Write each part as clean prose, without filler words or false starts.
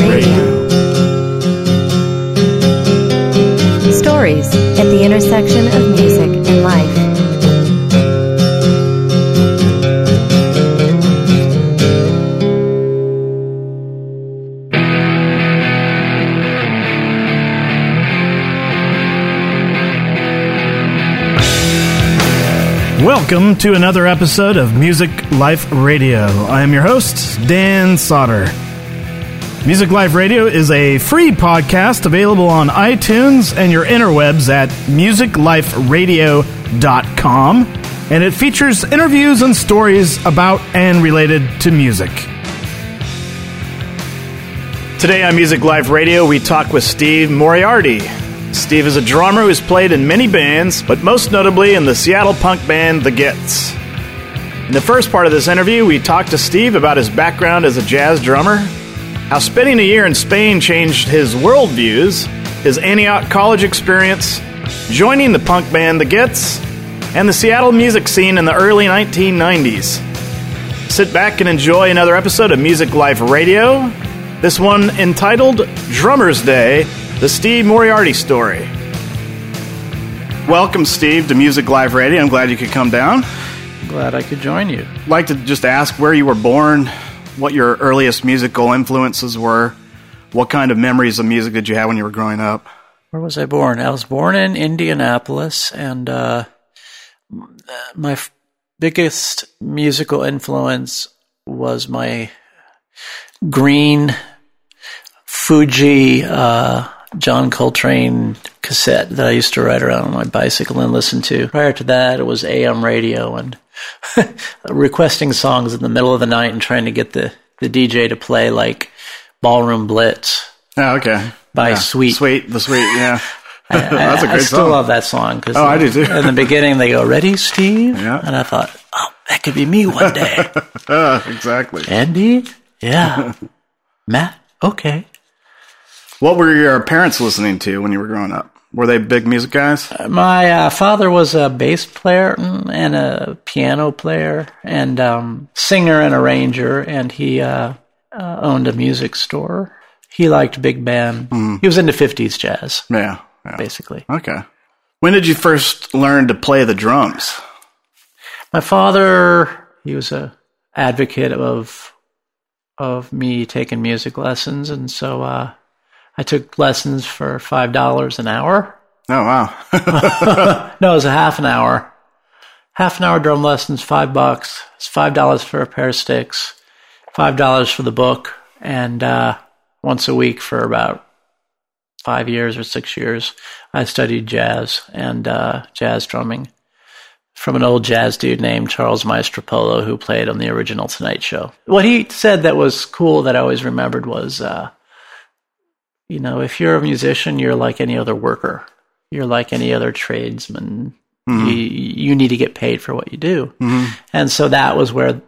Radio. Stories at the intersection of music and life. Welcome to another episode of Music Life Radio. I am your host, Dan Sauter. Music Life Radio is a free podcast available on iTunes and your interwebs at musicliferadio.com, and it features interviews and stories about and related to music. Today on Music Life Radio, we talk with Steve Moriarty. Steve is a drummer who has played in many bands, but most notably in the Seattle punk band The Gits. In the first part of this interview, we talked to Steve about his background as a jazz drummer, how spending a year in Spain changed his worldviews, his Antioch College experience, joining the punk band The Gits, and the Seattle music scene in the early 1990s. Sit back and enjoy another episode of Music Life Radio, this one entitled Drummer's Day, The Steve Moriarty Story. Welcome, Steve, to Music Live Radio. I'm glad you could come down. Glad I could join you. I'd like to just ask where you were born, what your earliest musical influences were, what kind of memories of music did you have when you were growing up? Where was I born? I was born in Indianapolis, and my biggest musical influence was my green Fuji John Coltrane cassette that I used to ride around on my bicycle and listen to. Prior to that, it was AM radio and requesting songs in the middle of the night and trying to get the DJ to play, like, Ballroom Blitz. Oh, okay. By Sweet. Sweet, yeah. That's a great song. I still love that song. Cause I do too. In the beginning, they go, "Ready, Steve?" Yeah. And I thought, oh, that could be me one day. Exactly. Andy? Yeah. Matt? Okay. What were your parents listening to when you were growing up? Were they big music guys? My father was a bass player and a piano player and singer and arranger, and he owned a music store. He liked big band. Mm. He was into 50s jazz. Yeah, basically. Okay. When did you first learn to play the drums? My father, he was an advocate of me taking music lessons, and so I took lessons for $5 an hour. Oh, wow. No, it was a half an hour. Half an hour drum lessons, $5. It's $5 for a pair of sticks, $5 for the book, and once a week for about 5 years or 6 years, I studied jazz and jazz drumming from an old jazz dude named Charles Maestropolo, who played on the original Tonight Show. What he said that was cool that I always remembered was, you know, if you're a musician, you're like any other worker. You're like any other tradesman. Mm-hmm. You need to get paid for what you do. Mm-hmm. And so that was where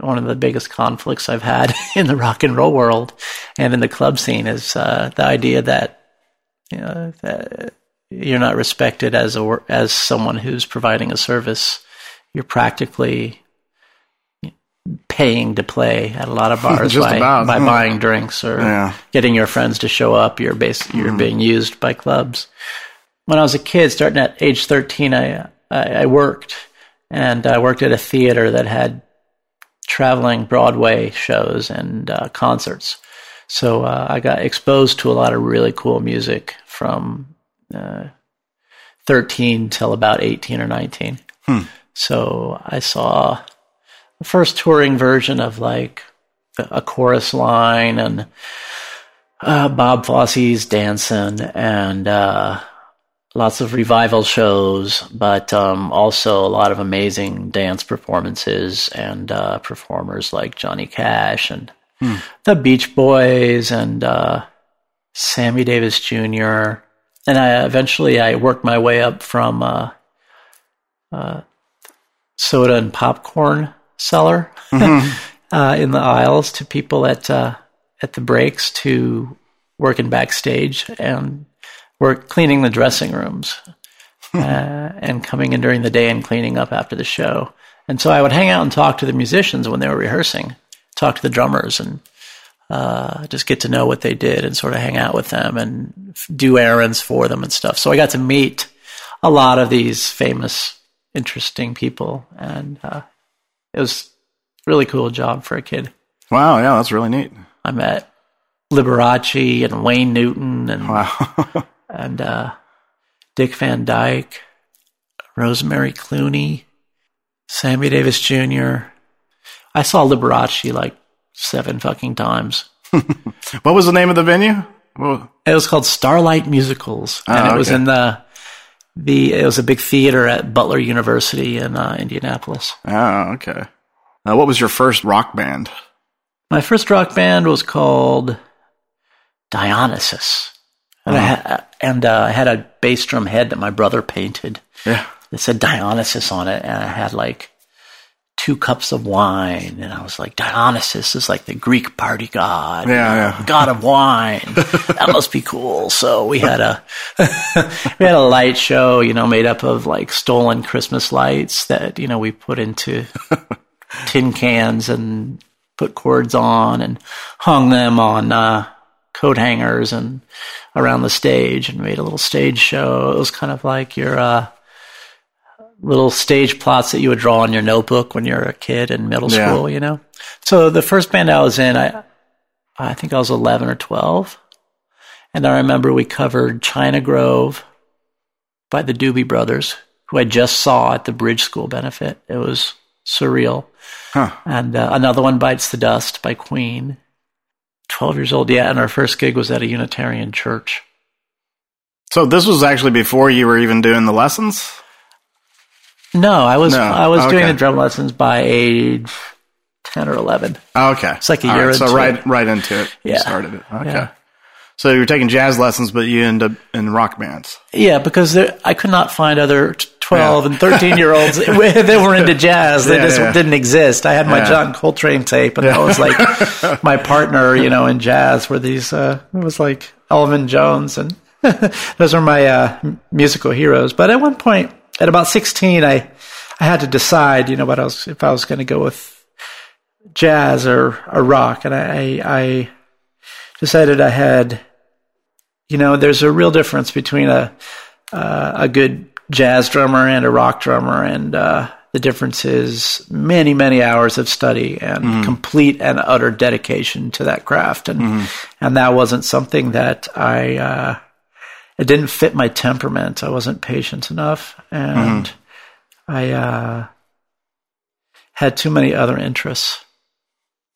one of the biggest conflicts I've had in the rock and roll world and in the club scene is the idea that, you know, that you're not respected as someone who's providing a service. You're practically paying to play at a lot of bars by buying drinks or getting your friends to show up. You're being used by clubs. When I was a kid, starting at age 13, I worked, and I worked at a theater that had traveling Broadway shows and concerts. So I got exposed to a lot of really cool music from 13 till about 18 or 19. Hmm. So I saw the first touring version of, like, a chorus line and Bob Fosse's dancing and lots of revival shows, but also a lot of amazing dance performances and performers like Johnny Cash and the Beach Boys and Sammy Davis Jr. And I eventually worked my way up from soda and popcorn seller in the aisles to people at the breaks to working backstage and work cleaning the dressing rooms and coming in during the day and cleaning up after the show. And so I would hang out and talk to the musicians when they were rehearsing, talk to the drummers and just get to know what they did and sort of hang out with them and do errands for them and stuff. So I got to meet a lot of these famous, interesting people, and it was a really cool job for a kid. Wow, yeah, that's really neat. I met Liberace and Wayne Newton and wow. and Dick Van Dyke, Rosemary Clooney, Sammy Davis Jr. I saw Liberace like 7 fucking times. What was the name of the venue? Whoa. It was called Starlight Musicals, and it was in it was a big theater at Butler University in Indianapolis. Oh, okay. Now, what was your first rock band? My first rock band was called Dionysus, and I had a bass drum head that my brother painted. Yeah, it said Dionysus on it, and I had like 2 cups of wine, and I was like, Dionysus is like the Greek party god, god of wine. That must be cool. So we had a light show, made up of like stolen Christmas lights that we put into tin cans and put cords on and hung them on coat hangers and around the stage and made a little stage show. It was kind of like your little stage plots that you would draw in your notebook when you're a kid in middle school, So the first band I was in, I think I was 11 or 12. And I remember we covered China Grove by the Doobie Brothers, who I just saw at the Bridge School benefit. It was surreal. Huh. And Another One Bites the Dust by Queen. 12 years old, and our first gig was at a Unitarian church. So this was actually before you were even doing the lessons? No, I was doing the drum lessons by age 10 or 11. Okay. It's like a year into it. So right into it. Yeah. You started it. Okay. Yeah. So you were taking jazz lessons, but you ended up in rock bands. Yeah, because I could not find other 12 and 13-year-olds that were into jazz. They just didn't exist. I had my John Coltrane tape, and that was like my partner, in jazz were these, it was like Elvin Jones, and those were my musical heroes. But at one point, at about 16, I had to decide, if I was going to go with jazz or rock, and I decided I had, there's a real difference between a good jazz drummer and a rock drummer, and the difference is many, many hours of study and complete and utter dedication to that craft, and that wasn't something that I. It didn't fit my temperament. I wasn't patient enough, and I had too many other interests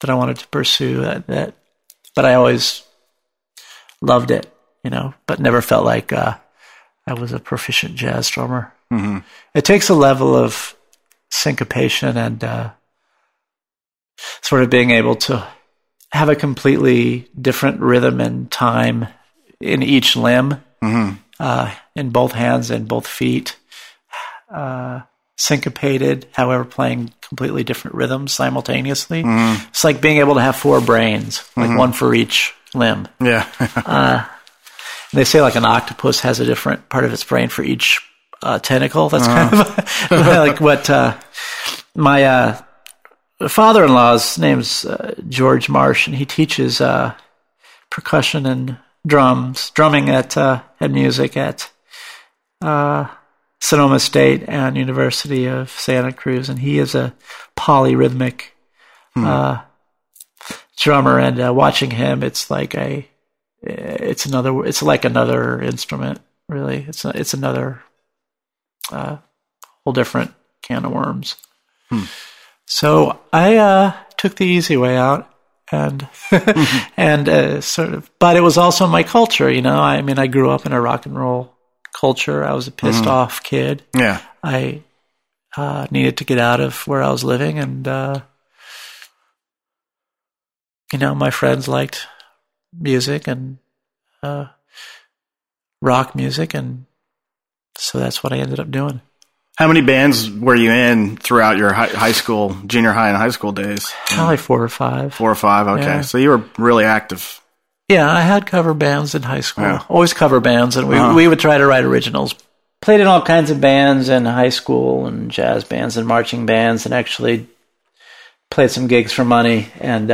that I wanted to pursue. But I always loved it, but never felt like I was a proficient jazz drummer. Mm-hmm. It takes a level of syncopation and sort of being able to have a completely different rhythm and time in each limb. Mm-hmm. In both hands and both feet, syncopated, however, playing completely different rhythms simultaneously. Mm-hmm. It's like being able to have 4 brains, like one for each limb. Yeah. They say like an octopus has a different part of its brain for each tentacle. That's kind of like what my father-in-law's name's George Marsh, and he teaches percussion and drumming at music at Sonoma State and University of Santa Cruz, and he is a polyrhythmic drummer. And watching him, it's like another instrument. Really, it's another whole different can of worms. Hmm. So I took the easy way out. But it was also my culture, I grew up in a rock and roll culture. I was a pissed off kid. Yeah. I needed to get out of where I was living, and my friends liked music and rock music, and so that's what I ended up doing. How many bands were you in throughout your high school, junior high and high school days? Probably 4 or 5. 4 or 5, okay. Yeah. So you were really active. Yeah, I had cover bands in high school. Yeah. Always cover bands, and we would try to write originals. Played in all kinds of bands in high school, and jazz bands and marching bands, and actually played some gigs for money. And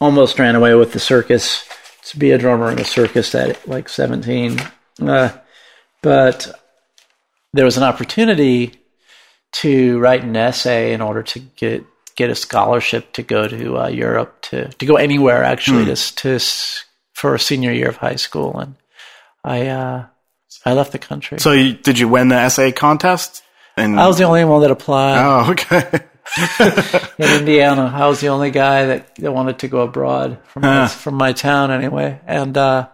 almost ran away with the circus to be a drummer in a circus at like 17. But there was an opportunity to write an essay in order to get a scholarship to go to Europe, to go anywhere, actually, for a senior year of high school. And I left the country. So did you win the essay contest? I was the only one that applied. Oh, okay. In Indiana, I was the only guy that wanted to go abroad from my town anyway. And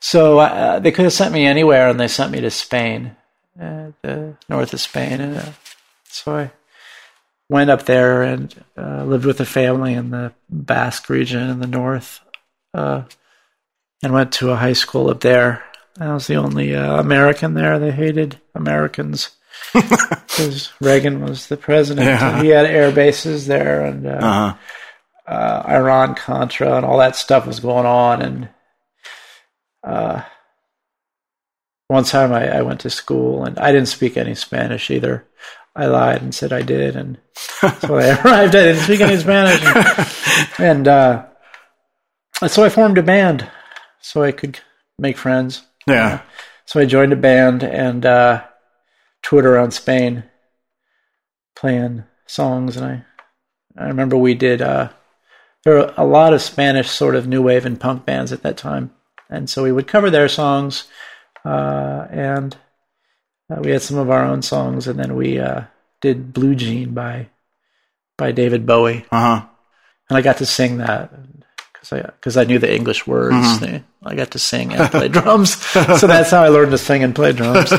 so they could have sent me anywhere, and they sent me to Spain, the north of Spain. And so I went up there and lived with a family in the Basque region in the north, and went to a high school up there. I was the only American there. They hated Americans. Because Reagan was the president. Yeah. He had air bases there, and Iran-Contra and all that stuff was going on. And one time I went to school, and I didn't speak any Spanish either. I lied and said I did, and so I arrived. I didn't speak any Spanish. And so I formed a band so I could make friends. Yeah. So I joined a band, and... toured around Spain playing songs, and I remember we did there were a lot of Spanish sort of new wave and punk bands at that time, and so we would cover their songs, and we had some of our own songs, and then we did Blue Jean by David Bowie. And I got to sing that because I knew the English words. I got to sing and play drums. So that's how I learned to sing and play drums.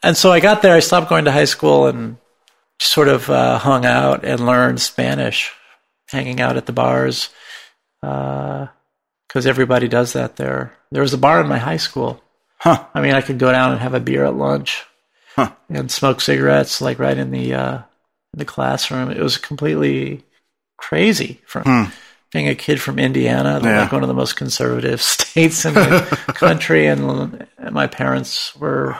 And so I got there, I stopped going to high school and just sort of hung out and learned Spanish, hanging out at the bars, because everybody does that there. There was a bar in my high school. I mean, I could go down and have a beer at lunch and smoke cigarettes, like right in the classroom. It was completely crazy from being a kid from Indiana, like one of the most conservative states in the country, and my parents were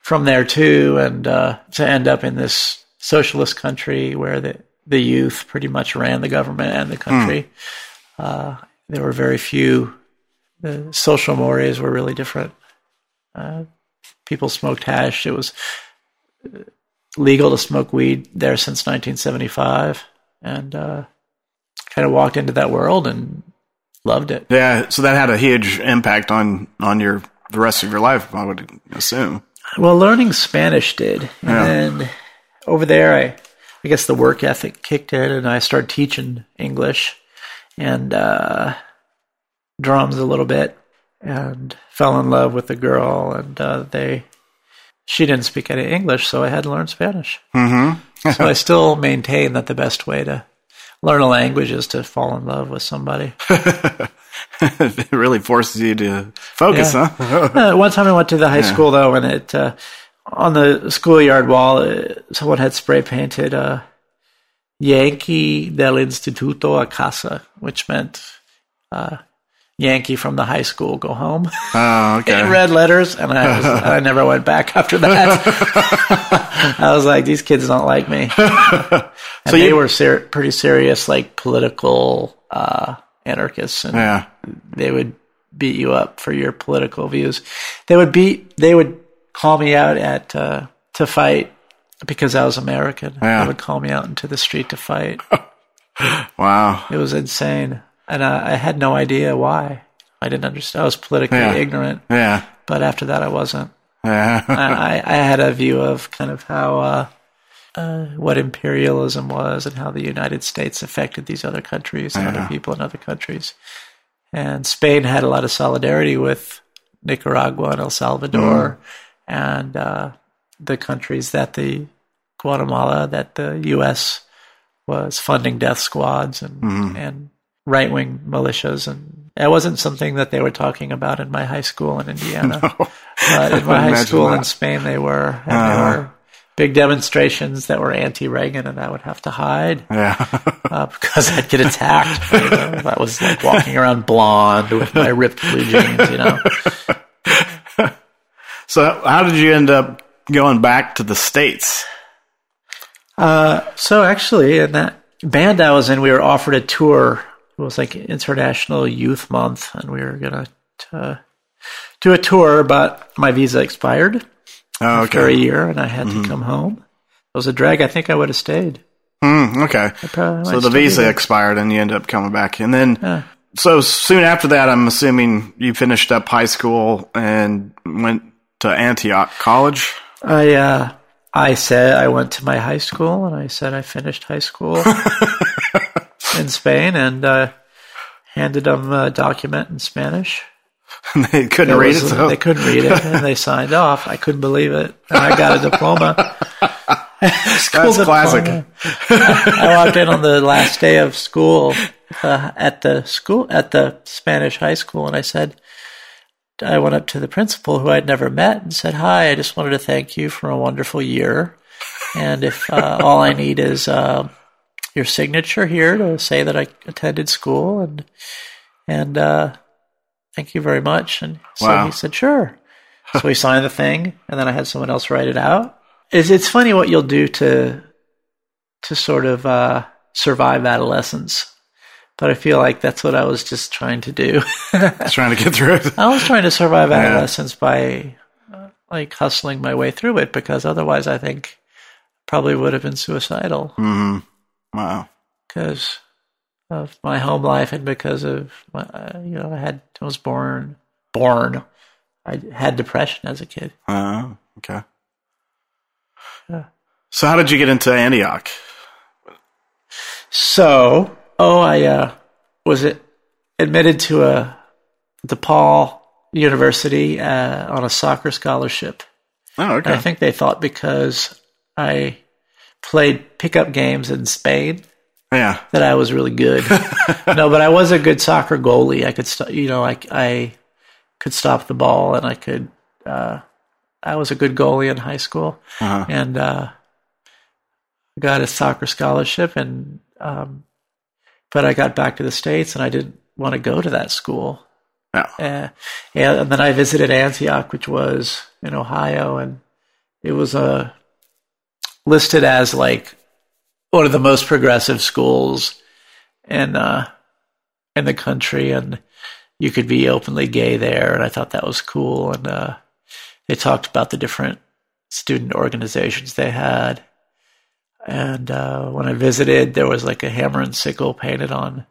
from there too, and to end up in this socialist country where the youth pretty much ran the government and the country. There were very few. The social mores were really different. People smoked hash. It was legal to smoke weed there since 1975, and... kind of walked into that world and loved it. Yeah, so that had a huge impact on the rest of your life, I would assume. Well, learning Spanish did. And then over there, I guess the work ethic kicked in, and I started teaching English and drums a little bit, and fell in love with a girl, and she didn't speak any English, so I had to learn Spanish. So I still maintain that the best way to learn a language is to fall in love with somebody. It really forces you to focus, huh? One time I went to the high school, though, and it on the schoolyard wall, someone had spray painted Yankee del Instituto a casa, which meant Yankee from the high school, go home. Oh, okay. In red letters, and I never went back after that. I was like, these kids don't like me. And so they were pretty serious, like political anarchists, and they would beat you up for your political views. They would call me out to fight because I was American. They would call me out into the street to fight. Wow, it was insane. And I had no idea why. I didn't understand. I was politically ignorant. Yeah. But after that, I wasn't. Yeah. I had a view of kind of how what imperialism was and how the United States affected these other countries and other people in other countries. And Spain had a lot of solidarity with Nicaragua and El Salvador and the countries that the U.S. was funding death squads and right-wing militias, and it wasn't something that they were talking about in my high school in Indiana. But in my high school in Spain, they were. And there were big demonstrations that were anti-Reagan, and I would have to hide because I'd get attacked. You know? I was like walking around blonde with my ripped blue jeans, you know. So how did you end up going back to the States? So actually, in that band I was in, we were offered a tour. It was like International Youth Month, and we were going to do a tour, but my visa expired after a year, and I had to come home. It was a drag. I think I would have stayed. So the visa expired, and you ended up coming back. And then, so soon after that, I'm assuming you finished up high school and went to Antioch College? I said I went to my high school, and I said I finished high school in Spain, and handed them a document in Spanish. And they couldn't read it, though. They couldn't read it, and they signed off. I couldn't believe it. And I got a diploma. That's classic. I walked in on the last day of school at the Spanish high school, and I said, I went up to the principal, who I'd never met, and said, "Hi, I just wanted to thank you for a wonderful year, and if all I need is your signature here to say that I attended school, and thank you very much." And so he said, "Sure." So he signed the thing, and then I had someone else write it out. It's funny what you'll do to sort of survive adolescence. But I feel like that's what I was just trying to do. Trying to get through it. I was trying to survive adolescence by hustling my way through it, because otherwise I think probably would have been suicidal. Mm-hmm. Wow. Because of my home life and because of my, I was born. I had depression as a kid. Okay. Yeah. So how did you get into Antioch? So... I was admitted to a DePaul University on a soccer scholarship. Oh, okay. And I think they thought because I played pickup games in Spain, that I was really good. No, but I was a good soccer goalie. I could, I could stop the ball, and I could. I was a good goalie in high school, and got a soccer scholarship and. But I got back to the States, and I didn't want to go to that school. No. And then I visited Antioch, which was in Ohio, and it was listed as one of the most progressive schools in the country, and you could be openly gay there, and I thought that was cool. And they talked about the different student organizations they had. And when I visited, there was a hammer and sickle painted on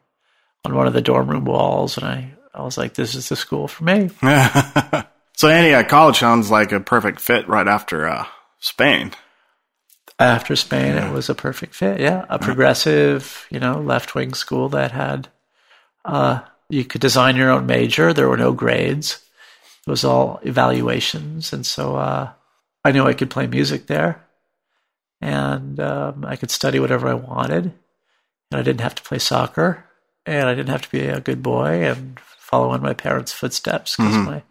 one of the dorm room walls. And I was like, this is the school for me. So Antioch College sounds like a perfect fit right after Spain. After Spain, it was a perfect fit, A progressive, left-wing school that had you could design your own major. There were no grades. It was all evaluations. And so I knew I could play music there. And I could study whatever I wanted, and I didn't have to play soccer, and I didn't have to be a good boy and follow in my parents' footsteps, because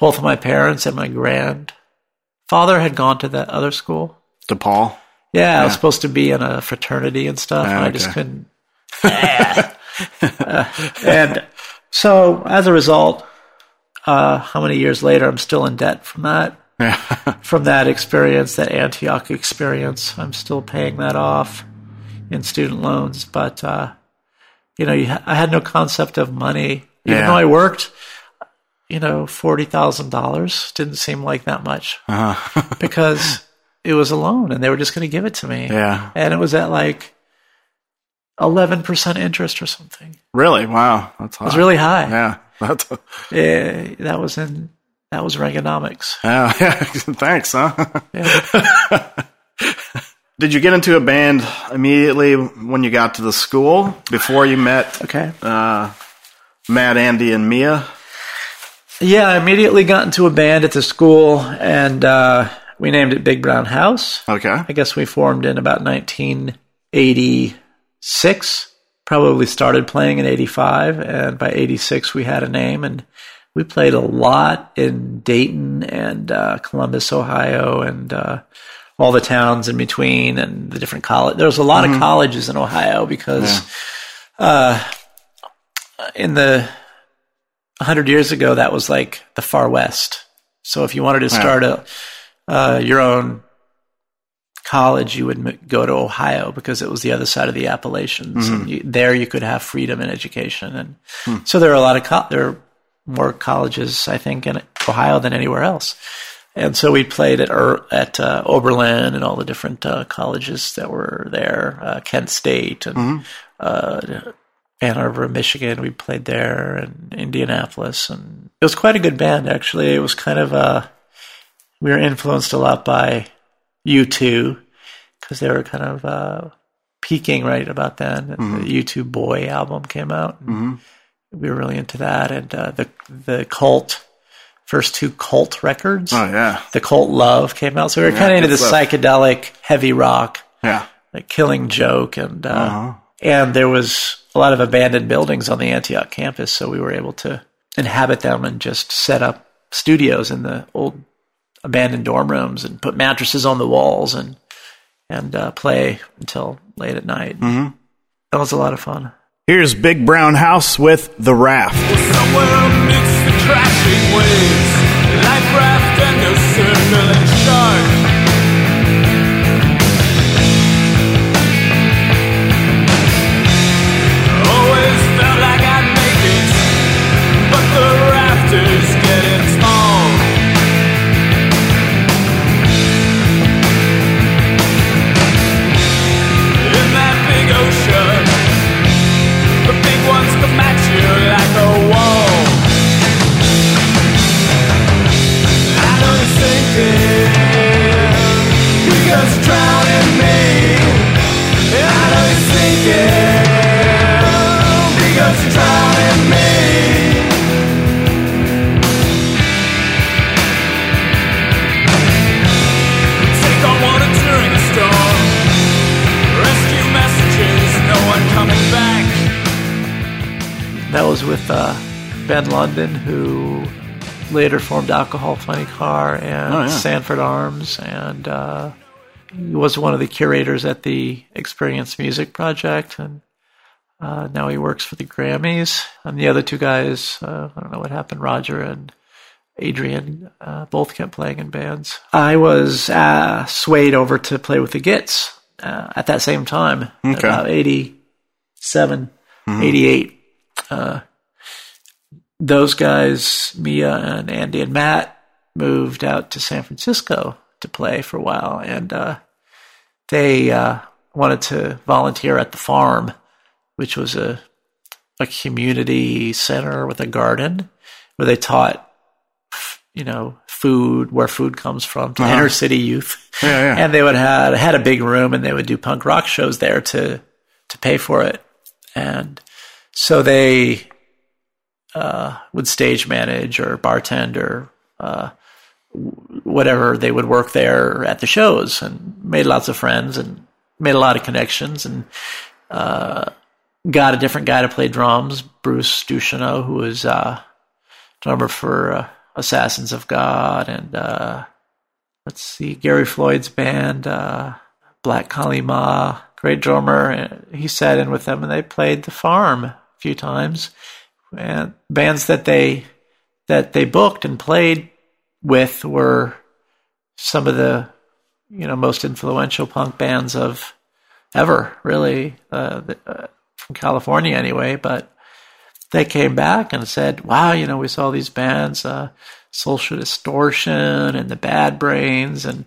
both of my parents and my grandfather had gone to that other school. DePaul? Yeah, I was supposed to be in a fraternity and stuff, and I just couldn't. And so, as a result, how many years later, I'm still in debt from that. From that experience, that Antioch experience, I'm still paying that off in student loans. But, I had no concept of money. Even though I worked, $40,000 didn't seem like that much because it was a loan and they were just going to give it to me. Yeah. And it was at 11% interest or something. Really? Wow. That's high. It was really high. Yeah. That was in... That was Reaganomics. Oh, yeah. Thanks, huh? Did you get into a band immediately when you got to the school, before you met Matt, Andy, and Mia? Yeah, I immediately got into a band at the school, and we named it Big Brown House. Okay. I guess we formed in about 1986, probably started playing in 85, and by 86 we had a name, and... We played a lot in Dayton and Columbus, Ohio, and all the towns in between, and the different colleges. There was a lot of colleges in Ohio because in the 100 years ago, that was the Far West. So if you wanted to start your own college, you would go to Ohio because it was the other side of the Appalachians. Mm-hmm. And there you could have freedom in education. And so there are a lot of there are more colleges, I think, in Ohio than anywhere else. And so we played at Oberlin and all the different colleges that were there, Kent State and Ann Arbor, Michigan. We played there, and Indianapolis. And it was quite a good band, actually. It was kind of we were influenced a lot by U2 because they were kind of peaking right about then. And the U2 Boy album came out. And we were really into that. And the Cult... First two Cult records. Oh, yeah. The Cult Love came out. So we were kind of into the psychedelic heavy rock. Yeah. Like Killing Joke. And there was a lot of abandoned buildings on the Antioch campus. So we were able to inhabit them and just set up studios in the old abandoned dorm rooms and put mattresses on the walls and play until late at night. Mm-hmm. That was a lot of fun. Here's Big Brown House with The Raft. Crashing waves, life raft and a circling shark. Always felt like I'd make it, but the raft is getting small. In that big ocean, the big ones come at you like a wall. Just drowning me, I know you're sinking, because you're drowning me. Take on water during a storm, rescue messages, no one coming back. That was with Ben London, who later formed Alcohol Funny Car and Sanford Arms, and... He was one of the curators at the Experience Music Project, and now he works for the Grammys. And the other two guys, I don't know what happened, Roger and Adrian, both kept playing in bands. I was swayed over to play with the Gits at that same time, about 87, 88. Those guys, Mia and Andy and Matt, moved out to San Francisco to play for a while, and they wanted to volunteer at the Farm, which was a community center with a garden where they taught, food, where food comes from, to inner city youth. And they would had a big room, and they would do punk rock shows there to pay for it. And so they would stage manage or bartend or whatever. They would work there at the shows and made lots of friends and made a lot of connections, and got a different guy to play drums, Bruce Duchesneau, who was drummer for Assassins of God, and Gary Floyd's band, Black Kali Ma, great drummer. And he sat in with them, and they played the Farm a few times, and bands that they booked and played with were some of the most influential punk bands of ever, really, from California anyway. But they came back and said, wow, we saw these bands, Social Distortion and the Bad Brains and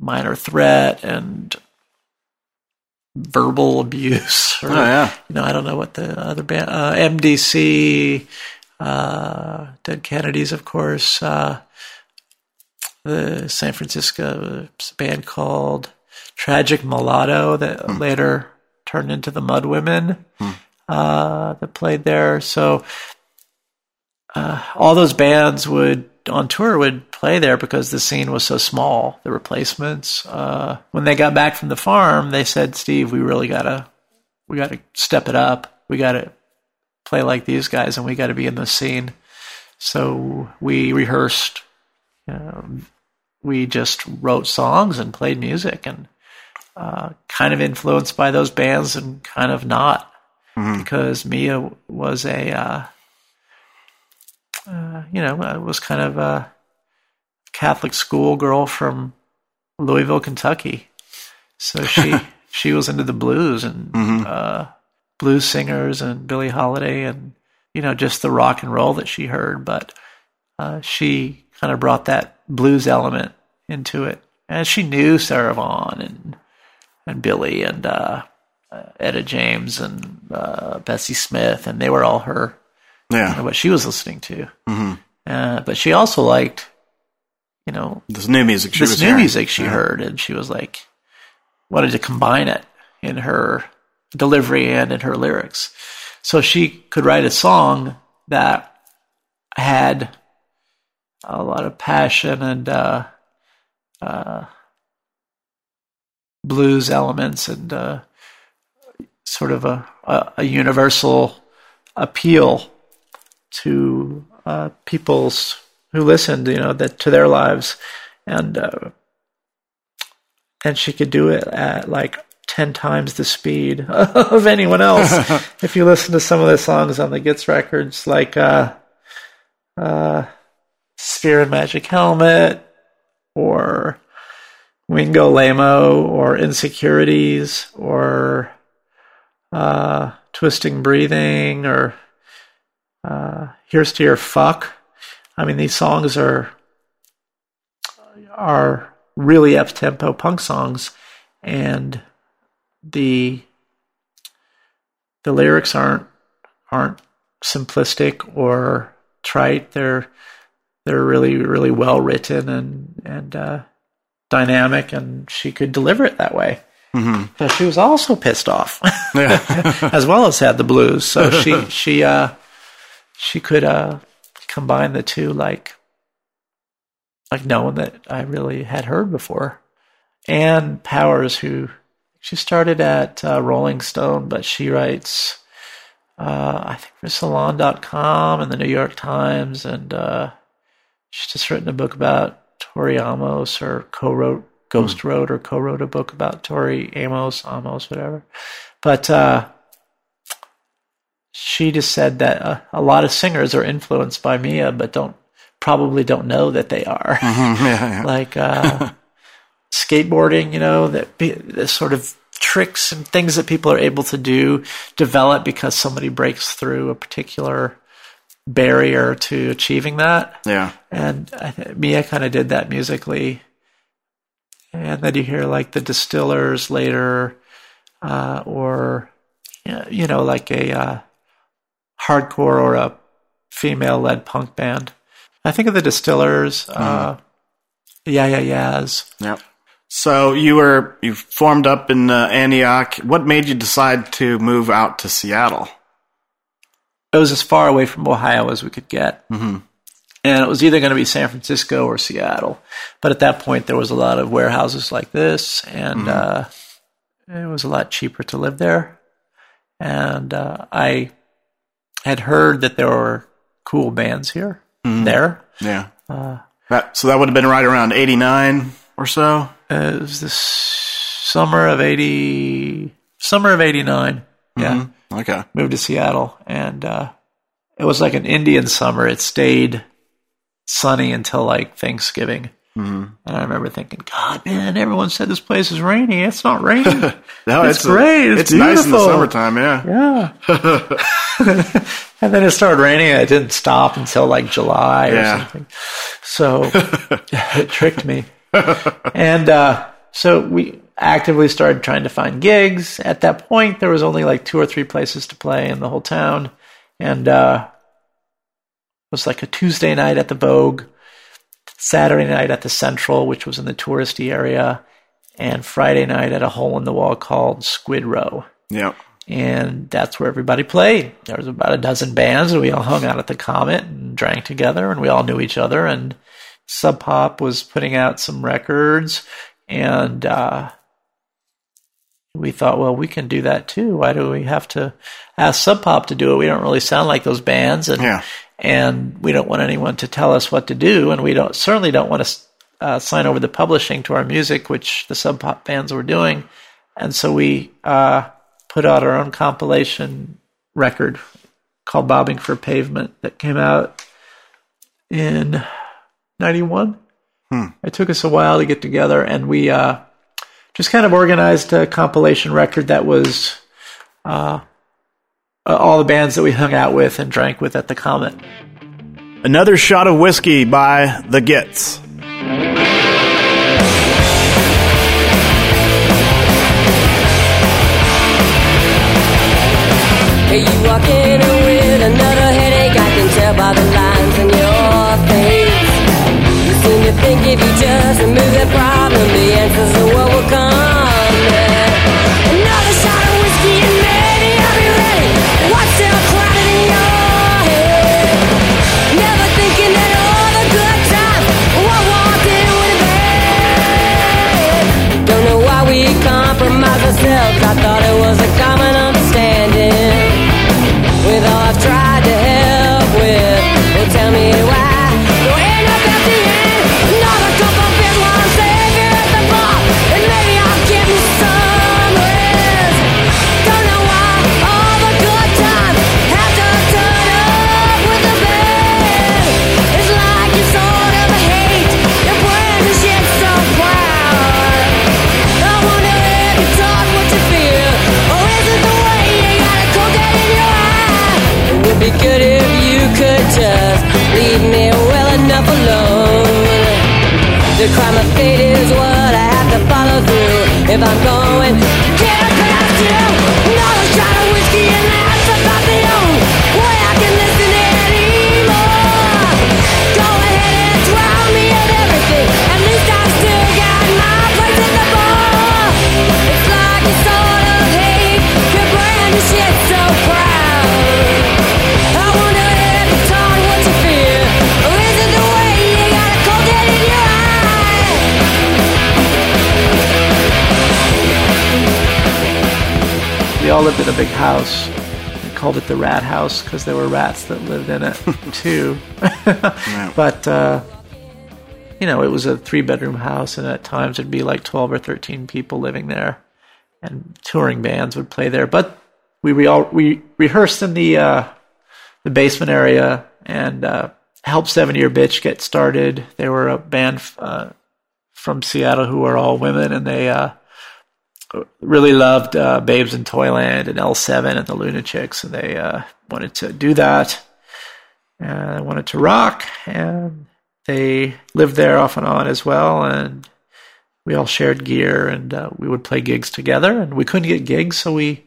Minor Threat and Verbal Abuse, or I don't know what the other band, MDC, Dead Kennedys, of course, the San Francisco band called Tragic Mulatto that later turned into the Mudwomen that played there. So all those bands on tour would play there because the scene was so small, the Replacements. When they got back from the Farm, they said, Steve, we really gotta step it up. We gotta play like these guys, and we got to be in the scene. So we rehearsed. We just wrote songs and played music, and kind of influenced by those bands and kind of not, because Mia was a Catholic schoolgirl from Louisville, Kentucky. So she she was into the blues and blues singers and Billie Holiday and, you know, just the rock and roll that she heard. But she kind of brought that blues element into it. And she knew Sarah Vaughan and Billy and Etta James and Bessie Smith, and they were all her. Yeah, you know, what she was listening to. Mm-hmm. But she also liked, you know, this new music she heard, and she was like, wanted to combine it in her delivery and in her lyrics. So she could write a song that had a lot of passion and blues elements and sort of a universal appeal to peoples who listened, you know, that to their lives, and she could do it at like 10 times the speed of anyone else. If you listen to some of the songs on the Gits records, like Sphere and Magic Helmet or Wingo Lamo or Insecurities or Twisting Breathing or Here's to Your Fuck. I mean, these songs are really up-tempo punk songs, and the lyrics aren't simplistic or trite. They're really, really well written and dynamic, and she could deliver it that way. Mm-hmm. But she was also pissed off, as well as had the blues. So she could combine the two, like no one that I really had heard before. Ann Powers, who she started at Rolling Stone, but she writes, I think for Salon.com and the New York Times, and she's just written a book about Tori Amos, or co-wrote Ghost Road, or co-wrote a book about Tori Amos, whatever. But she just said that a lot of singers are influenced by Mia, but probably don't know that they are. Mm-hmm. Yeah. Like skateboarding, you know, the sort of tricks and things that people are able to do develop because somebody breaks through a particular barrier to achieving that. Yeah. And Mia kind of did that musically. And then you hear like the Distillers later, or, you know, like a hardcore or a female-led punk band. I think of the Distillers, Yeah Yeah Yeahs. Yep. So you formed up in Antioch. What made you decide to move out to Seattle? It was as far away from Ohio as we could get. Mm-hmm. And it was either going to be San Francisco or Seattle. But at that point, there was a lot of warehouses like this, and it was a lot cheaper to live there. And I had heard that there were cool bands here, there. Yeah. So that would have been right around 89 or so? It was the summer of 89. Yeah. Okay. Moved to Seattle, and it was like an Indian summer. It stayed sunny until like Thanksgiving. Mm-hmm. And I remember thinking, God, man, everyone said this place is rainy. It's not rainy. No, it's great. It's nice in the summertime, yeah. Yeah. And then it started raining, and it didn't stop until like July or something. So it tricked me. And so we actively started trying to find gigs. At that point, there was only like 2 or 3 places to play in the whole town. And it was like a Tuesday night at the Vogue, Saturday night at the Central, which was in the touristy area, and Friday night at a hole in the wall called Squid Row. Yeah. And that's where everybody played. There was about a dozen bands, and we all hung out at the Comet and drank together, and we all knew each other. And Sub Pop was putting out some records, and we thought, well, we can do that too. Why do we have to ask Sub Pop to do it? We don't really sound like those bands, and we don't want anyone to tell us what to do, and we certainly don't want to sign over the publishing to our music, which the Sub Pop bands were doing. And so we put out our own compilation record called Bobbing for Pavement that came out in 91. It took us a while to get together, and we just kind of organized a compilation record that was all the bands that we hung out with and drank with at the Comet. Another Shot of Whiskey by The Gits. Hey, you walking with another headache, I can tell by the lines in your face. You seem to think if you just remove the problem, the answers to what will come. Another shot of whiskey and maybe I'll be ready. What's still crowded in your head? Never thinking that all the good times were walked in with a bed. Don't know why we compromise ourselves, I thought it was a common understanding. With all I've tried to help with, well, tell me why you end up at the end. Another cup of beer while I'm safe here at the bar, and maybe I'll give you some rest. Don't know why all the good times have to turn up with the bad. It's like you sort of hate your plans and shit so proud. I wonder if you talk what you feel, or is it the way you got a cocaine in your eyes? It would be good if you could just leave me well enough alone. The crime of fate is what I have to follow through. If I'm going, can't pass you. Another shot of whiskey and that's about the only way I can listen anymore. Go ahead and drown me in everything. At least I still got my place in the bar. It's like you sort of hate your brand and shit so proud. We all lived in a big house. We called it the Rat House because there were rats that lived in it too. But you know, it was a 3-bedroom house, and at times it'd be like 12 or 13 people living there, and touring bands would play there. But we rehearsed in the basement area and helped 7 Year Bitch get started. They were a band from Seattle who were all women, and they really loved Babes in Toyland and L7 and the Lunatics, and they wanted to do that. And they wanted to rock, and they lived there off and on as well, and we all shared gear, and we would play gigs together, and we couldn't get gigs, so we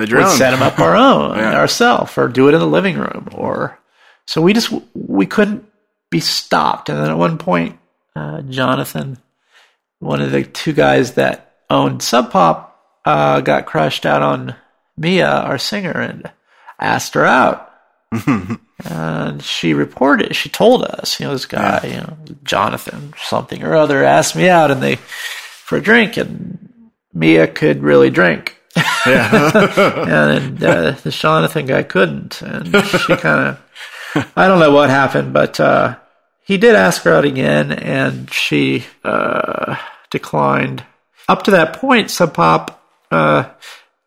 would set them up our own, ourselves, or do it in the living room. Or so we couldn't be stopped. And then at one point, Jonathan, one of the two guys that owned Sub Pop, got crushed out on Mia, our singer, and asked her out. And she told us, you know, this guy, you know, Jonathan, something or other, asked me out for a drink, and Mia could really drink. And the Jonathan guy couldn't. And she kind of, I don't know what happened, but he did ask her out again, and she declined. Up to that point, Sub Pop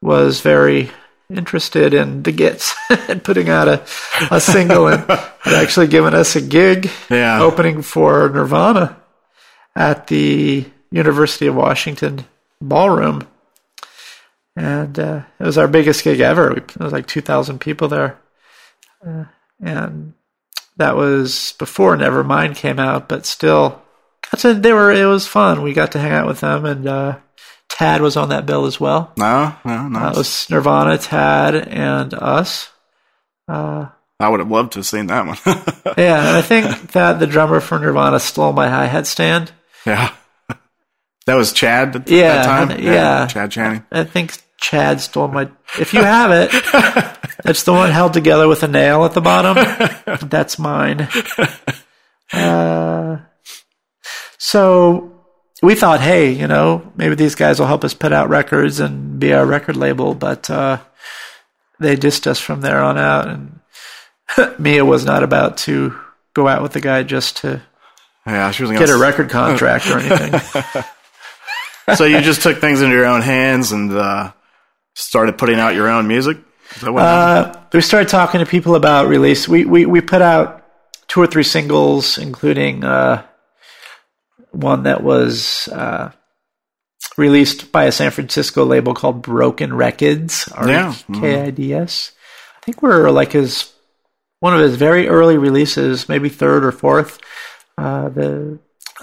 was very interested in The Gits and putting out a single and actually giving us a gig opening for Nirvana at the University of Washington Ballroom. And it was our biggest gig ever. It was like 2,000 people there. And that was before Nevermind came out, but still... It was fun. We got to hang out with them, and Tad was on that bill as well. Nice. It was Nirvana, Tad, and us. I would have loved to have seen that one. Yeah, and I think that the drummer for Nirvana stole my hi-hat stand. Yeah. That was Chad at that time? Yeah. Chad Channing. I think Chad stole my... If you have it, it's the one held together with a nail at the bottom. That's mine. So we thought, hey, you know, maybe these guys will help us put out records and be our record label, but they dissed us from there on out, and Mia was not about to go out with the guy just to get a record contract or anything. So you just took things into your own hands and started putting out your own music? Is that what happened? We started talking to people about release. We put out 2 or 3 singles, including... one that was released by a San Francisco label called Broken Records, R-E-K-I-D-S. I think we're like one of his very early releases, maybe third or fourth, the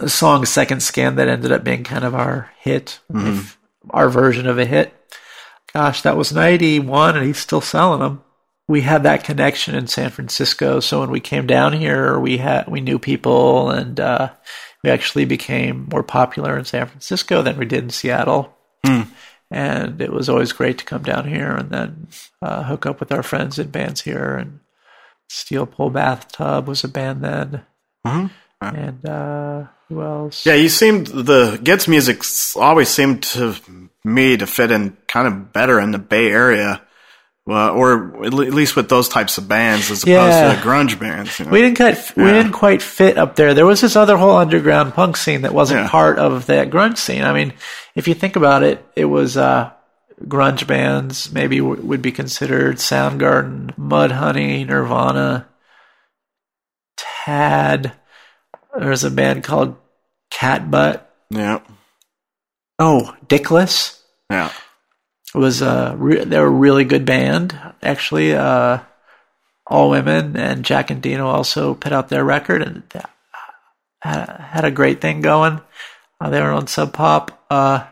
song Second Skin that ended up being kind of our hit, our version of a hit. Gosh, that was 91, and he's still selling them. We had that connection in San Francisco, so when we came down here, we knew people, and we actually became more popular in San Francisco than we did in Seattle. Mm. And it was always great to come down here and then hook up with our friends and bands here. And Steel Pole Bathtub was a band then. Mm-hmm. And who else? Yeah, the Gits music always seemed to me to fit in kind of better in the Bay Area. Well, or at least with those types of bands as opposed to the grunge bands. You know? We didn't quite fit up there. There was this other whole underground punk scene that wasn't part of that grunge scene. I mean, if you think about it, it was grunge bands maybe would be considered Soundgarden, Mudhoney, Nirvana, Tad. There's a band called Cat Butt. Yeah. Oh, Dickless. Yeah. They were a really good band, actually. All Women and Jack and Dino also put out their record and had a great thing going. They were on Sub Pop, on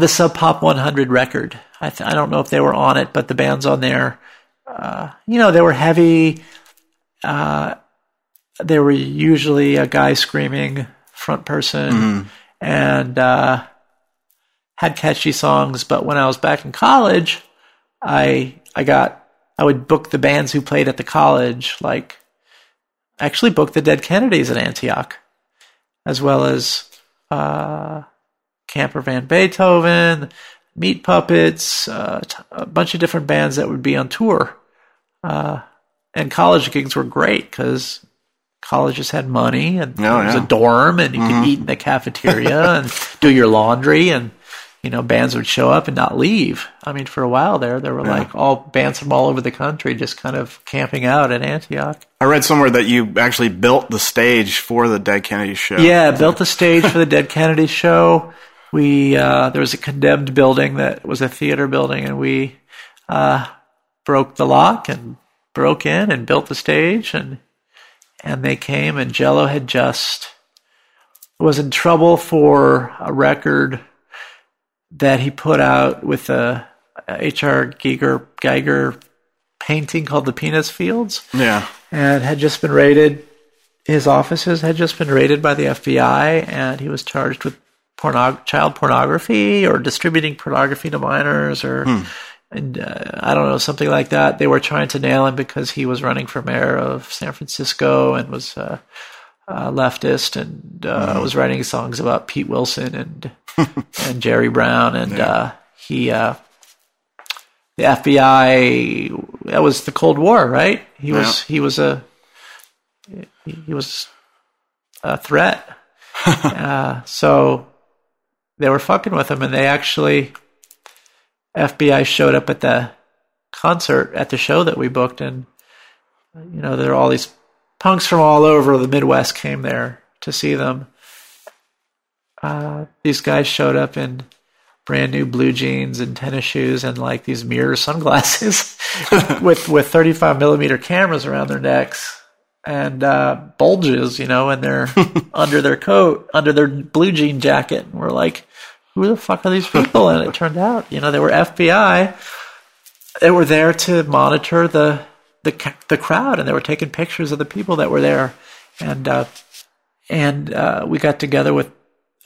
the Sub Pop 100 record. I don't know if they were on it, but the band's on there. They were heavy. They were usually a guy screaming front person and had catchy songs, but when I was back in college, I would book the bands who played at the college, like actually book the Dead Kennedys at Antioch, as well as Camper Van Beethoven, Meat Puppets, a bunch of different bands that would be on tour. And college gigs were great because colleges had money and there was a dorm and you could eat in the cafeteria and do your laundry and bands would show up and not leave. I mean, for a while there were like all bands from all over the country just kind of camping out at Antioch. I read somewhere that you actually built the stage for the Dead Kennedys show. Yeah, built the stage for the Dead Kennedys show. We there was a condemned building that was a theater building, and we broke the lock and broke in and built the stage, and they came, and Jello had just was in trouble for a record that he put out with a H.R. Geiger painting called The Peanuts Fields. Yeah. And had just been raided. His offices had just been raided by the FBI, and he was charged with child pornography or distributing pornography to minors or I don't know, something like that. They were trying to nail him because he was running for mayor of San Francisco and was leftist and was writing songs about Pete Wilson and Jerry Brown, and the FBI. That was the Cold War, right? He was a threat. So they were fucking with him, and they actually FBI showed up at the concert at the show that we booked, and there are all these punks from all over the Midwest came there to see them. These guys showed up in brand new blue jeans and tennis shoes and like these mirror sunglasses with 35 millimeter cameras around their necks and bulges, and they're under their coat, under their blue jean jacket. And we're like, who the fuck are these people? And it turned out, they were FBI. They were there to monitor the crowd, and they were taking pictures of the people that were there, and we got together with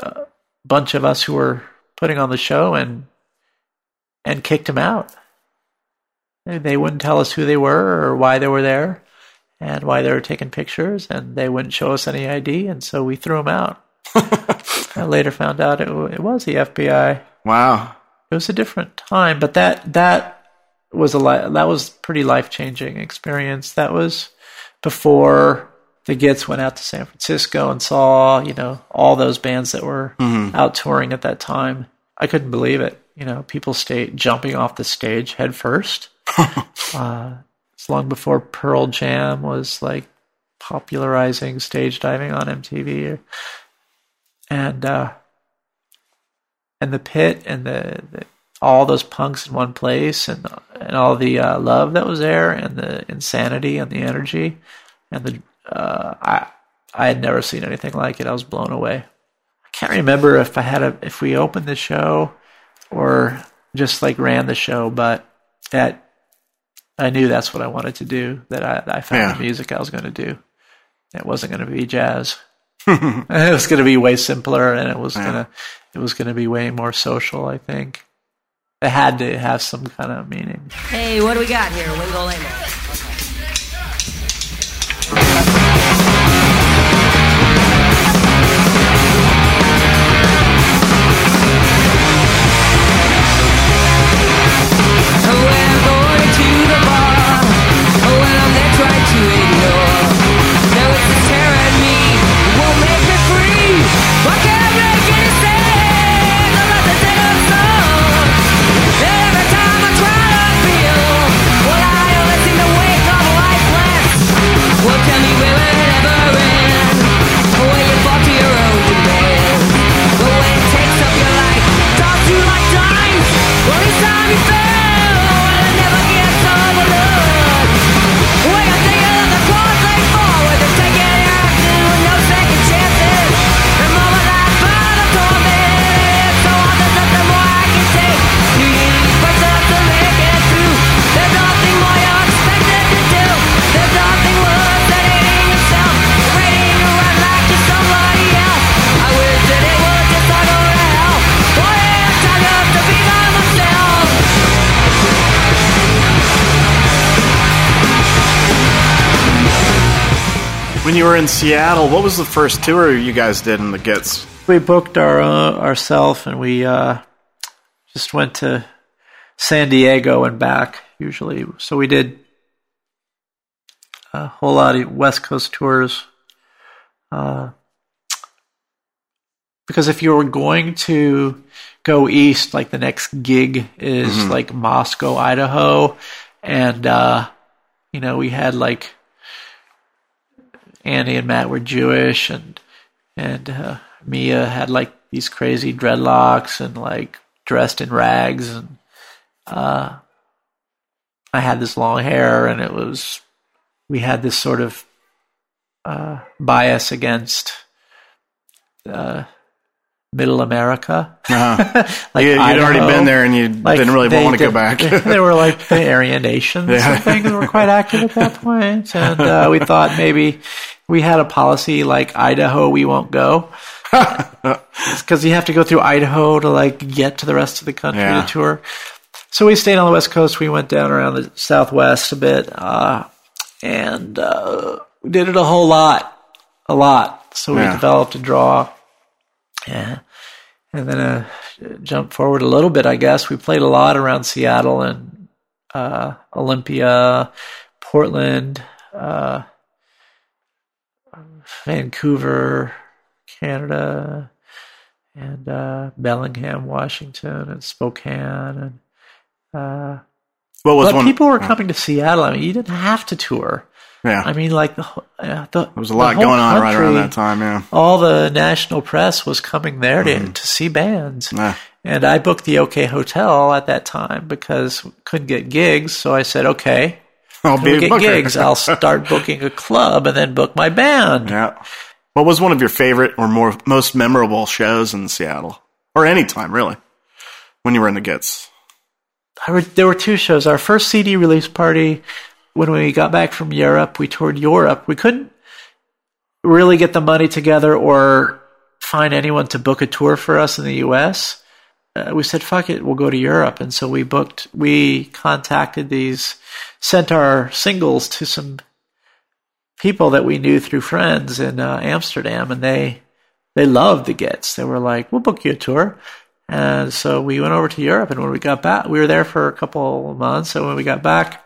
a bunch of us who were putting on the show and kicked them out. They wouldn't tell us who they were or why they were there and why they were taking pictures, and they wouldn't show us any ID, and so we threw them out. I later found out it was the FBI. Wow. It was a different time, but that was a pretty life-changing experience. That was before the Gits went out to San Francisco and saw, all those bands that were out touring at that time. I couldn't believe it. People stayed jumping off the stage head first. It's long before Pearl Jam was like popularizing stage diving on MTV, and the pit and the all those punks in one place, and all the love that was there, and the insanity and the energy, and the I had never seen anything like it. I was blown away. I can't remember if I had if we opened the show or just like ran the show, but that I knew that's what I wanted to do. That I found the music I was going to do. It wasn't going to be jazz. It was going to be way simpler, and it was going to be way more social. I think it had to have some kind of meaning. Hey, what do we got here? Wingle Lamer. When you were in Seattle, what was the first tour you guys did in the Gits? We booked ourselves, and we just went to San Diego and back, usually. So we did a whole lot of West Coast tours. Because if you were going to go east, like the next gig is like Moscow, Idaho. And, you know, we had like Andy and Matt were Jewish, and Mia had like these crazy dreadlocks and like dressed in rags, and I had this long hair, and it was, we had this sort of bias against Middle America. Like you'd already been there, and you like didn't really want to go back. They were like the Aryan Nations and things were quite active at that point, and we thought maybe we had a policy like Idaho, we won't go, because you have to go through Idaho to like get to the rest of the country to tour. So we stayed on the West Coast. We went down around the Southwest a bit, and we did it a lot. So we developed a draw. Yeah, and then jump forward a little bit, I guess. We played a lot around Seattle and Olympia, Portland, Vancouver, Canada, and Bellingham, Washington, and Spokane. And but people were coming to Seattle. I mean, you didn't have to tour. Yeah, I mean, like there was a lot going on right around that time. Yeah, all the national press was coming there to see bands, and I booked the OK Hotel at that time because we couldn't get gigs. So I said, "Okay, I'll be get gigs. I'll start booking a club and then book my band." Yeah. What was one of your favorite or most memorable shows in Seattle, or any time really, when you were in the Gits? There were two shows. Our first CD release party. When we got back from Europe, we toured Europe. We couldn't really get the money together or find anyone to book a tour for us in the U.S. We said, fuck it, we'll go to Europe. And so we contacted sent our singles to some people that we knew through friends in Amsterdam, and they loved the Gits. They were like, we'll book you a tour. And so we went over to Europe, and when we got back, we were there for a couple of months, and when we got back,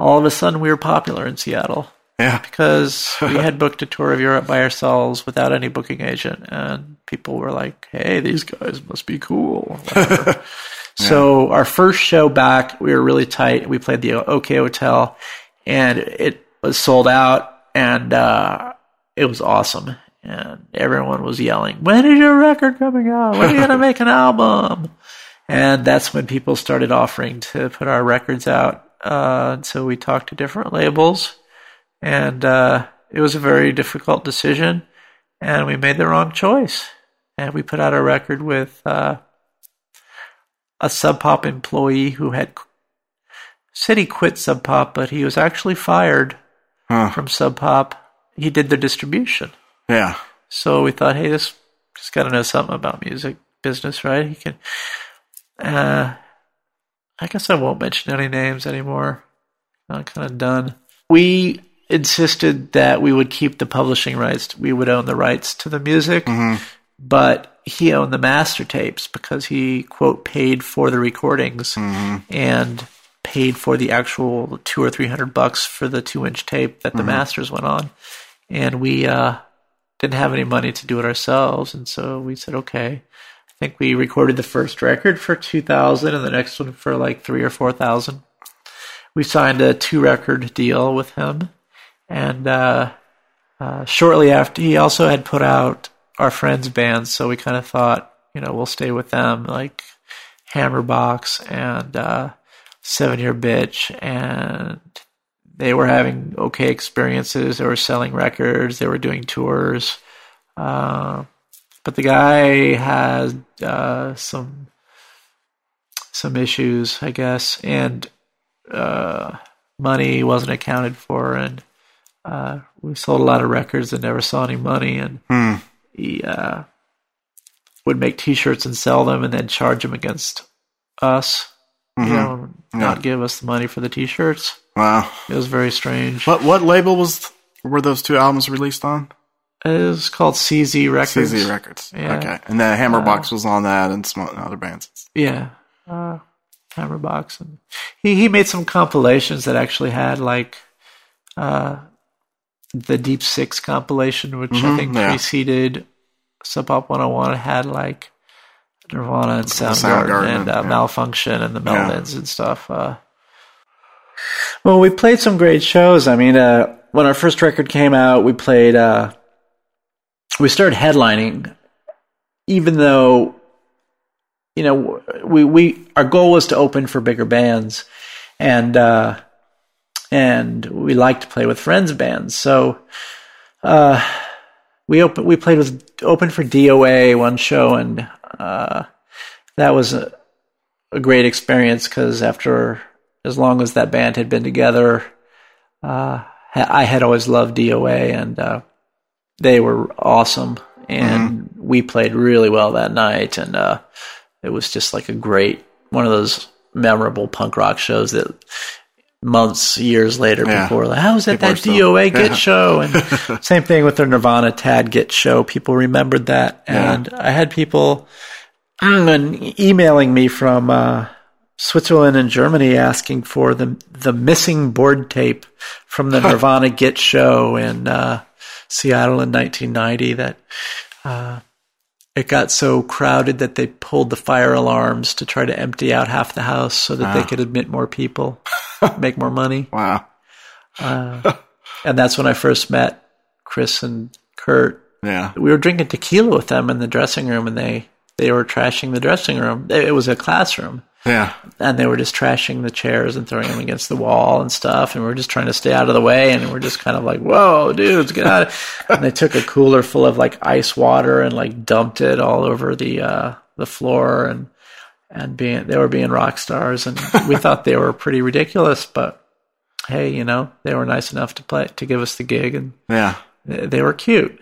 all of a sudden, we were popular in Seattle. Yeah. Because we had booked a tour of Europe by ourselves without any booking agent. And people were like, hey, these guys must be cool. Yeah. So our first show back, we were really tight. We played the OK Hotel. And it was sold out. And it was awesome. And everyone was yelling, when is your record coming out? When are you going to make an album? And that's when people started offering to put our records out. So we talked to different labels. And it was a very difficult decision. And we made the wrong choice. And we put out a record with a Sub Pop employee who had said he quit Sub Pop, but he was actually fired from Sub Pop. He did the distribution. Yeah. So we thought, hey, this has got to know something about music business, right? He can. I guess I won't mention any names anymore. I'm kind of done. We insisted that we would keep the publishing rights. We would own the rights to the music, but he owned the master tapes because he, quote, paid for the recordings and paid for the actual $200 or $300 for the 2-inch tape that the masters went on. And we didn't have any money to do it ourselves. And so we said, okay. I think we recorded the first record for $2,000 and the next one for like $3,000 or $4,000. We signed a 2-record deal with him. And shortly after, he also had put out our friends' bands. So we kind of thought, you know, we'll stay with them, like Hammerbox and 7-Year Bitch. And they were having okay experiences. They were selling records. They were doing tours. But the guy had some issues, I guess, and money wasn't accounted for. And we sold a lot of records and never saw any money. And he would make T-shirts and sell them and then charge them against us, you know, not give us the money for the T-shirts. Wow. It was very strange. What label were those two albums released on? It was called CZ Records. CZ Records. Yeah. Okay. And then Hammerbox was on that and some other bands. Yeah. Hammerbox. And he made some compilations that actually had like the Deep Six compilation, which I think preceded Sub Pop 101. It had like Nirvana and Soundgarden and Malfunction and the Melvins and stuff. Well, we played some great shows. I mean, when our first record came out, we played... we started headlining, even though, you know, we our goal was to open for bigger bands, and we liked to play with friends' bands. So we played opened for DOA one show, and that was a great experience because after as long as that band had been together, I had always loved DOA and. They were awesome, and we played really well that night, and it was just like a great, one of those memorable punk rock shows that months, years later, people were like, how was that DOA Git show? And same thing with their Nirvana Tad Git show. People remembered that, and I had people emailing me from Switzerland and Germany asking for the missing board tape from the Nirvana Git show, and... Seattle in 1990 that it got so crowded that they pulled the fire alarms to try to empty out half the house so that they could admit more people, make more money. Wow. And that's when I first met Chris and Kurt. Yeah. We were drinking tequila with them in the dressing room, and they were trashing the dressing room. It was a classroom. Yeah. And they were just trashing the chairs and throwing them against the wall and stuff. And we were just trying to stay out of the way. And we're just kind of like, whoa, dudes, get out. And they took a cooler full of like ice water and like dumped it all over the floor. And they were being rock stars. And we thought they were pretty ridiculous. But hey, you know, they were nice enough to give us the gig. And they were cute.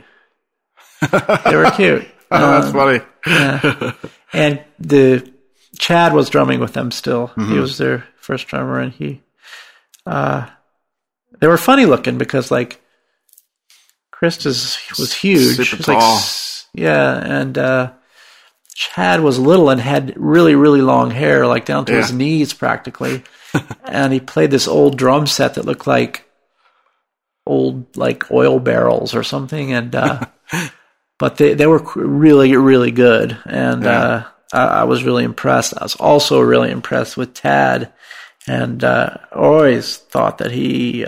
They were cute. That's funny. Yeah. And Chad was drumming with them still. He was their first drummer, and they were funny looking because like Chris was huge. Super tall. Like, and Chad was little and had really, really long hair, like down to his knees practically. And he played this old drum set that looked like old like oil barrels or something. And but they were really, really good. And I was really impressed. I was also really impressed with Tad, and always thought that he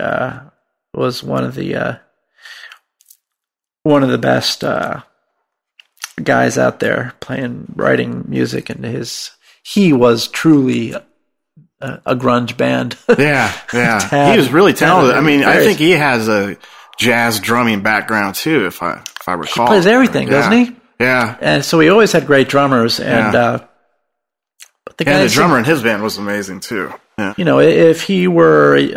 was one of the one of the best guys out there playing, writing music, and he was truly a grunge band. Yeah. Tad, he was really talented. I mean, I think he has a jazz drumming background too, if I recall. He plays everything, doesn't he? Yeah. And so he always had great drummers, and but the guy, the drummer in his band was amazing too. Yeah. You know, if he were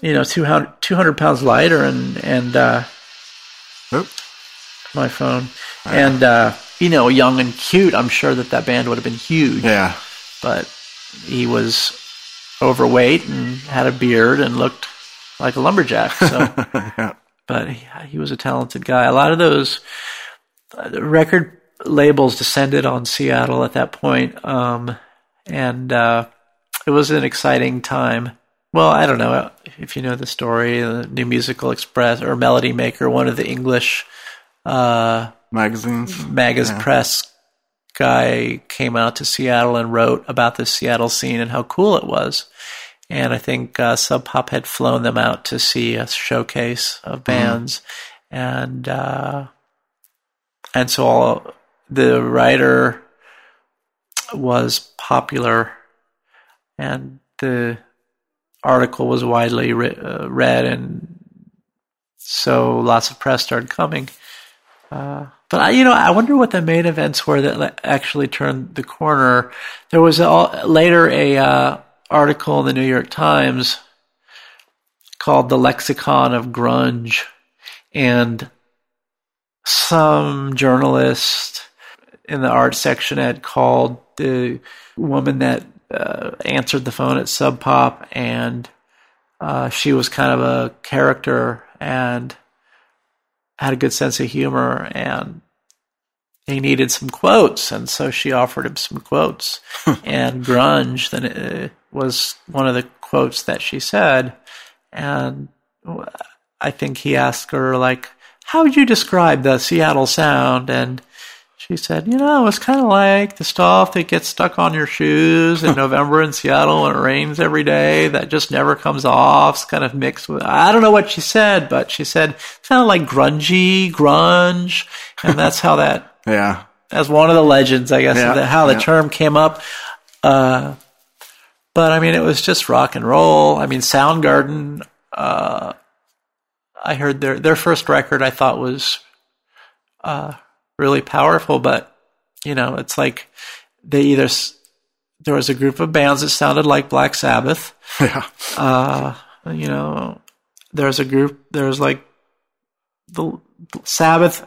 200 pounds lighter and my phone, and young and cute, I'm sure that band would have been huge. Yeah. But he was overweight and had a beard and looked like a lumberjack. So, yeah. But he was a talented guy. A lot of those record labels descended on Seattle at that point, and it was an exciting time. Well, I don't know if you know the story, the New Musical Express or Melody Maker, one of the English magazine press guy came out to Seattle and wrote about the Seattle scene and how cool it was. And I think Sub Pop had flown them out to see a showcase of bands. Mm-hmm. And so the writer was popular, and the article was widely read, and so lots of press started coming. But I wonder what the main events were that actually turned the corner. There was later a article in the New York Times called "The Lexicon of Grunge," and some journalist in the art section had called the woman that answered the phone at Sub Pop, and she was kind of a character and had a good sense of humor, and he needed some quotes, and so she offered him some quotes. And grunge then was one of the quotes that she said, and I think he asked her, like, how would you describe the Seattle sound? And she said, it's kind of like the stuff that gets stuck on your shoes in November in Seattle when it rains every day that just never comes off. It's kind of mixed with, I don't know what she said, but she said, it's kind of like grunge. And that's how that, that's one of the legends, I guess, how the term came up. But I mean, it was just rock and roll. I mean, Soundgarden, I heard their first record I thought was, really powerful, but it's like there was a group of bands that sounded like Black Sabbath. Yeah. There's like the Sabbath,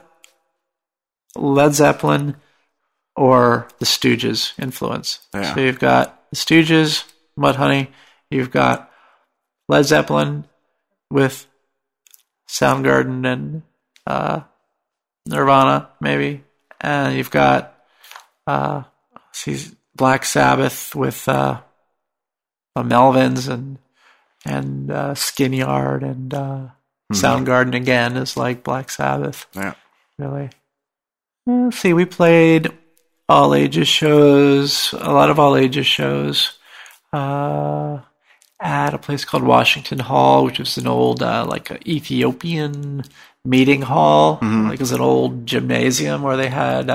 Led Zeppelin, or the Stooges influence. Yeah. So you've got the Stooges, Mudhoney, you've got Led Zeppelin with Soundgarden and Nirvana, maybe, and you've got Black Sabbath with Melvins and Skinyard and Soundgarden again is like Black Sabbath. Yeah, really. Let's see, we played a lot of all ages shows at a place called Washington Hall, which is an old Ethiopian meeting hall. Mm-hmm. It was an old gymnasium where they had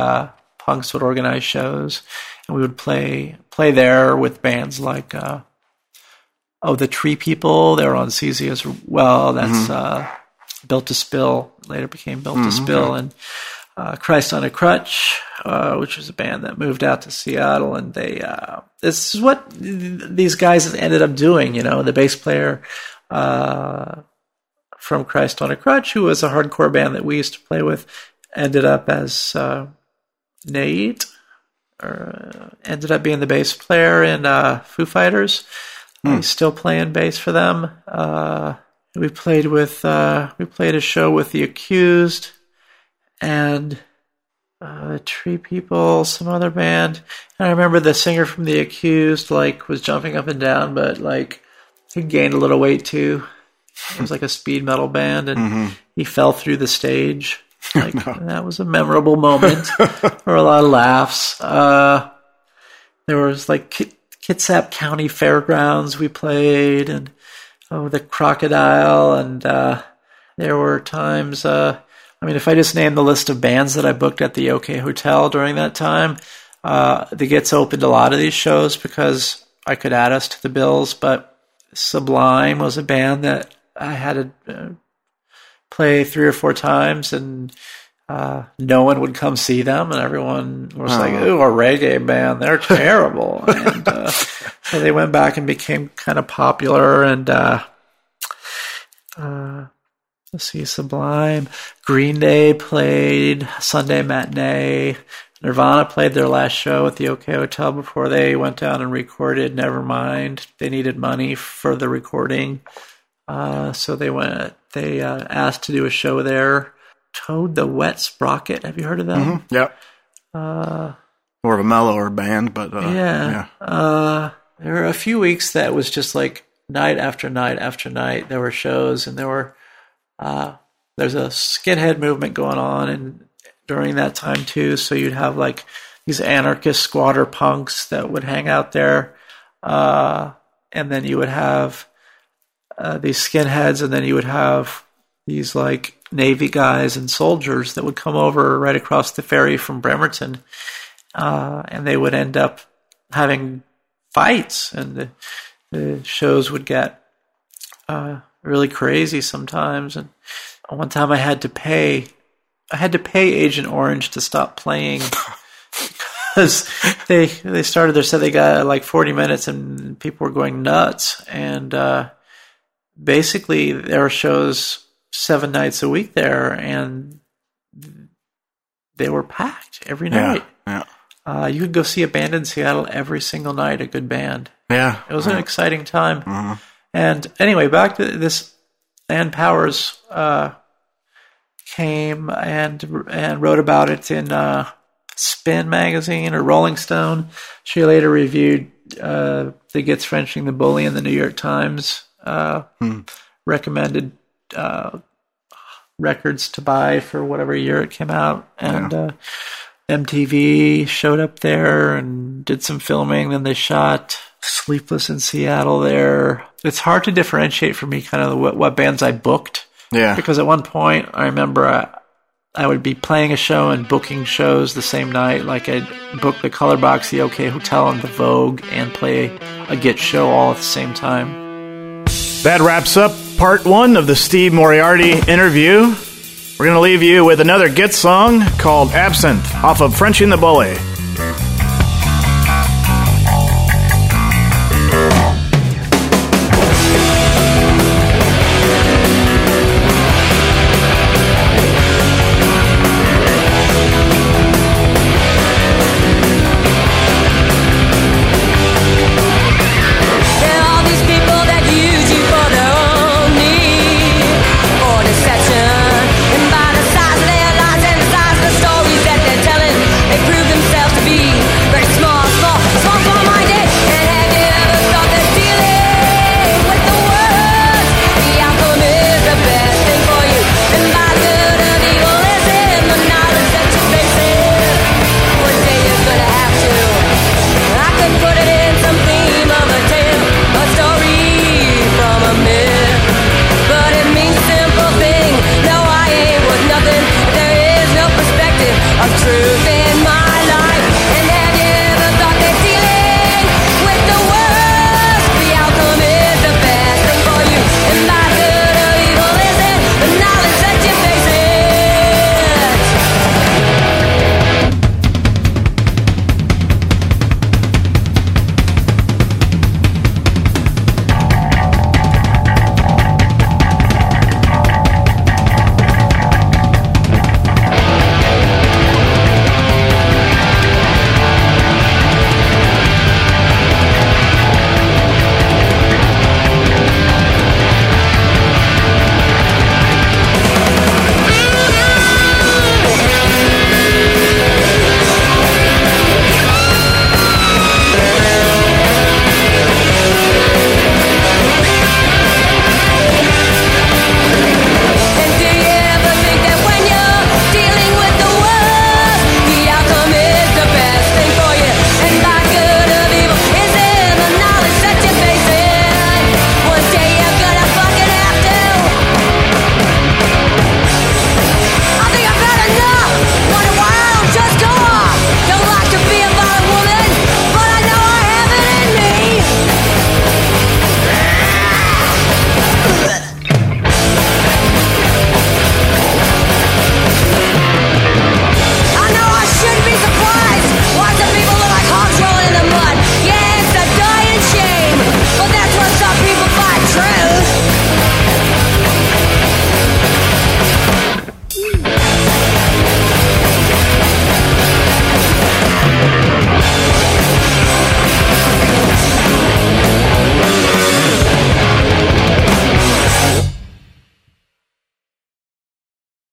punks would organize shows, and we would play there with bands like the Tree People. They were on CZ as well. That's Built to Spill, later became Built to Spill, and Christ on a Crutch, which was a band that moved out to Seattle, and they this is what these guys ended up doing. The bass player from Christ on a Crutch, who was a hardcore band that we used to play with, ended up as Nate, or ended up being the bass player in Foo Fighters. He's still playing bass for them. We played a show with the Accused and Tree People, some other band. And I remember the singer from the Accused was jumping up and down, but he gained a little weight too. It was like a speed metal band, and he fell through the stage. That was a memorable moment. There were a lot of laughs. There was Kitsap County Fairgrounds we played, and the Crocodile, and There were times, if I just name the list of bands that I booked at the OK Hotel during that time, the Gits opened a lot of these shows because I could add us to the bills, but Sublime was a band that I had to play 3 or 4 times, and no one would come see them, and everyone was like, ooh, a reggae band, they're terrible. And so they went back and became kind of popular, and let's see, Sublime. Green Day played Sunday Matinee. Nirvana played their last show at the OK Hotel before they went down and recorded Nevermind. They needed money for the recording, so they went. They asked to do a show there. Toad the Wet Sprocket. Have you heard of them? Mm-hmm. Yep. More of a mellower band, but yeah. There were a few weeks that was just like night after night after night. There were shows, and there were there's a skinhead movement going on, and during that time too, so you'd have like these anarchist squatter punks that would hang out there, and then you would have these skinheads, and then you would have these like Navy guys and soldiers that would come over right across the ferry from Bremerton, and they would end up having fights, and the shows would get really crazy sometimes. And one time I had to pay Agent Orange to stop playing because they started their set. They got like 40 minutes and people were going nuts. And basically there are shows 7 nights a week there, and they were packed every night. Yeah. You could go see a band in Seattle every single night, a good band. Yeah. It was an exciting time. Mm-hmm. And anyway, back to this, Ann Powers came and wrote about it in Spin magazine or Rolling Stone. She later reviewed The Gits Frenching the Bully in the New York Times, recommended records to buy for whatever year it came out. And MTV showed up there and did some filming. Then they shot Sleepless in Seattle there. It's hard to differentiate for me kind of what bands I booked. Yeah. Because at one point, I remember I would be playing a show and booking shows the same night. Like I'd book the Color Box, the OK Hotel, and the Vogue, and play a Gits show all at the same time. That wraps up part 1 of the Steve Moriarty interview. We're going to leave you with another Gits song called Absinthe off of Frenching the Bully.